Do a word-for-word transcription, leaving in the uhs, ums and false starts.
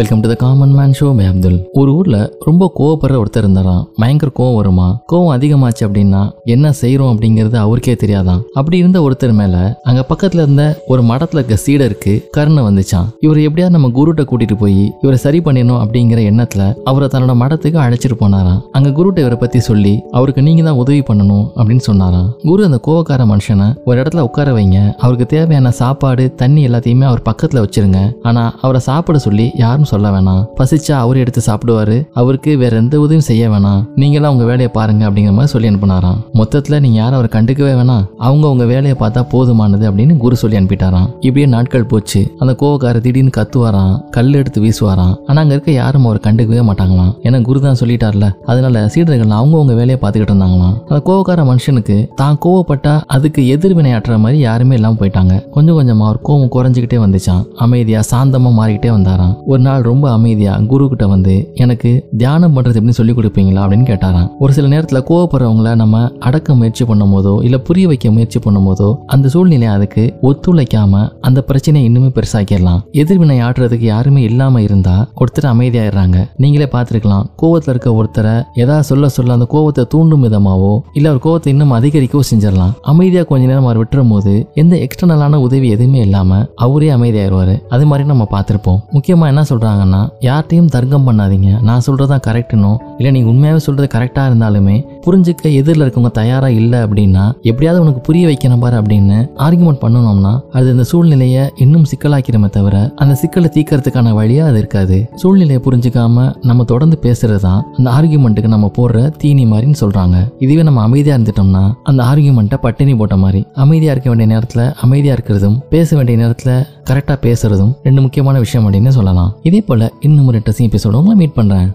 Welcome to the common man show me Abdul. ஒரு ஊர்ல ரொம்ப கோவப்படுற ஒருத்தர் இருந்தாராம். பயங்கர கோவம் வருமா, கோவம் அதிகமாச்சு அப்படின்னா என்ன செய்யறோம் அப்படிங்கறது அவருக்கே தெரியாதான். அப்படி இருந்த ஒருத்தர் மேல அங்க பக்கத்துல இருந்த ஒரு மடத்துல இருக்க சீடருக்கு கருணை வந்துச்சான். இவர் எப்படியாவது நம்ம குருட்ட கூட்டிட்டு போய் இவரை சரி பண்ணிடணும் அப்படிங்கிற எண்ணத்துல அவரை தன்னோட மடத்துக்கு அழைச்சிட்டு போனாராம். அங்க குருட்ட இவரை பத்தி சொல்லி அவருக்கு நீங்க தான் உதவி பண்ணணும் அப்படின்னு சொன்னாராம். குரு அந்த கோவக்கார மனுஷனை ஒரு இடத்துல உட்கார வைங்க, அவருக்கு தேவையான சாப்பாடு தண்ணி எல்லாத்தையுமே அவர் பக்கத்துல வச்சிருங்க, ஆனா அவரை சாப்பிட சொல்லி யாரும் சொல்ல வேணாம், பசிச்சா அவர் எடுத்து சாப்பிடுவாரு, அவருக்கு வேற எந்த உதவியும் செய்ய வேணாம், நீங்களாம் உங்க வேலையை பாருங்க அப்படிங்கிற மாதிரி சொல்லி அனுப்பினாராம். மொத்தத்துல நீங்க யாரும் அவரை கண்டுக்கவே வேணாம், அவங்க உங்க வேலையை பார்த்தா போதுமானது அப்படின்னு குரு சொல்லி அனுப்பிட்டாராம். இப்படியே நாட்கள் போச்சு. அந்த கோவக்கார திடீர்னு கத்துவாராம், கல் எடுத்து வீசுவாராம். ஆனா அங்க இருக்க யாரும் அவர் கண்டுக்கவே மாட்டாங்களாம். ஏன்னா குரு தான் சொல்லிட்டார்ல, அதனால சீடர்கள் அவங்க உங்க வேலையை பார்த்துக்கிட்டு இருந்தாங்களாம். அந்த கோவக்கார மனுஷனுக்கு தான் கோவப்பட்டா அதுக்கு எதிர்வினையாற்ற மாதிரி யாருமே இல்லாம போயிட்டாங்க. கொஞ்சம் கொஞ்சமா அவர் கோவம் குறைஞ்சுக்கிட்டே வந்துச்சான். அமைதியா சாந்தமா மாறிக்கிட்டே வந்தாராம். ஒரு நாள் ரொம்ப அமைதியா குரு கிட்ட வந்து எனக்கு தியானம் பண்றது எப்படின்னு சொல்லி கொடுப்பீங்களா அப்படின்னு கேட்டாராம். ஒரு சில நேரத்துல கோவப்படுறவங்களை நம்ம அடக்க முயற்சி பண்ணும் போதோ இல்ல புரிய வைக்க முயற்சி பண்ணும் போதோ அந்த சூழ்நிலையை அதுக்கு ஒத்துழைக்காம அந்த பிரச்சனையை இன்னுமே பெருசாக்கிடலாம். எதிர்வினை ஆடுறதுக்கு யாருமே இல்லாம இருந்தா ஒருத்தர் அமைதியாயிடுறாங்க. நீங்களே பாத்துருக்கலாம், கோவத்துல இருக்க ஒருத்தரை ஏதாவது சொல்ல சொல்ல அந்த கோவத்தை தூண்டும் விதமாவோ இல்ல ஒரு கோவத்தை இன்னும் அதிகரிக்கவோ செஞ்சிடலாம். அமைதியா கொஞ்ச நேரம் அவர் விட்டுரும் போது எந்த எக்ஸ்டர்னலான உதவி எதுவுமே இல்லாம அவரே அமைதியாயிருவாரு. அது மாதிரி நம்ம பார்த்திருப்போம். முக்கியமா என்ன சொல்றாங்கன்னா, யார்ட்டையும் தர்க்கம் பண்ணாதீங்க, நான் சொல்றதா கரெக்ட்னோ இல்ல நீங்க உண்மையாவே சொல்றது கரெக்டா இருந்தாலுமே புரிஞ்சுக்க எதிரில் இருக்கவங்க தயாரா இல்லை அப்படின்னா எப்படியாவது உனக்கு புரிய வைக்கணும் பாரு அப்படின்னு ஆர்குமெண்ட் பண்ணணும்னா அது அந்த சூழ்நிலையை இன்னும் சிக்கலாக்கிறமே தவிர அந்த சிக்கலை தீக்கிறதுக்கான வழியா அது இருக்காது. சூழ்நிலையை புரிஞ்சுக்காம நம்ம தொடர்ந்து பேசுறதுதான் அந்த ஆர்குமெண்ட்டுக்கு நம்ம போடுற தீனி மாதிரின்னு சொல்றாங்க. இதுவே நம்ம அமைதியா இருந்துட்டோம்னா அந்த ஆர்குமெண்ட்டை பட்டினி போட்ட மாதிரி. அமைதியா இருக்க வேண்டிய நேரத்துல அமைதியா இருக்கிறதும் பேச வேண்டிய நேரத்துல கரெக்டா பேசுறதும் ரெண்டு முக்கியமான விஷயம் அப்படின்னு சொல்லலாம். இதே போல இன்னும் ஒரு எட்டு எபிசோட உங்களை மீட் பண்றேன்.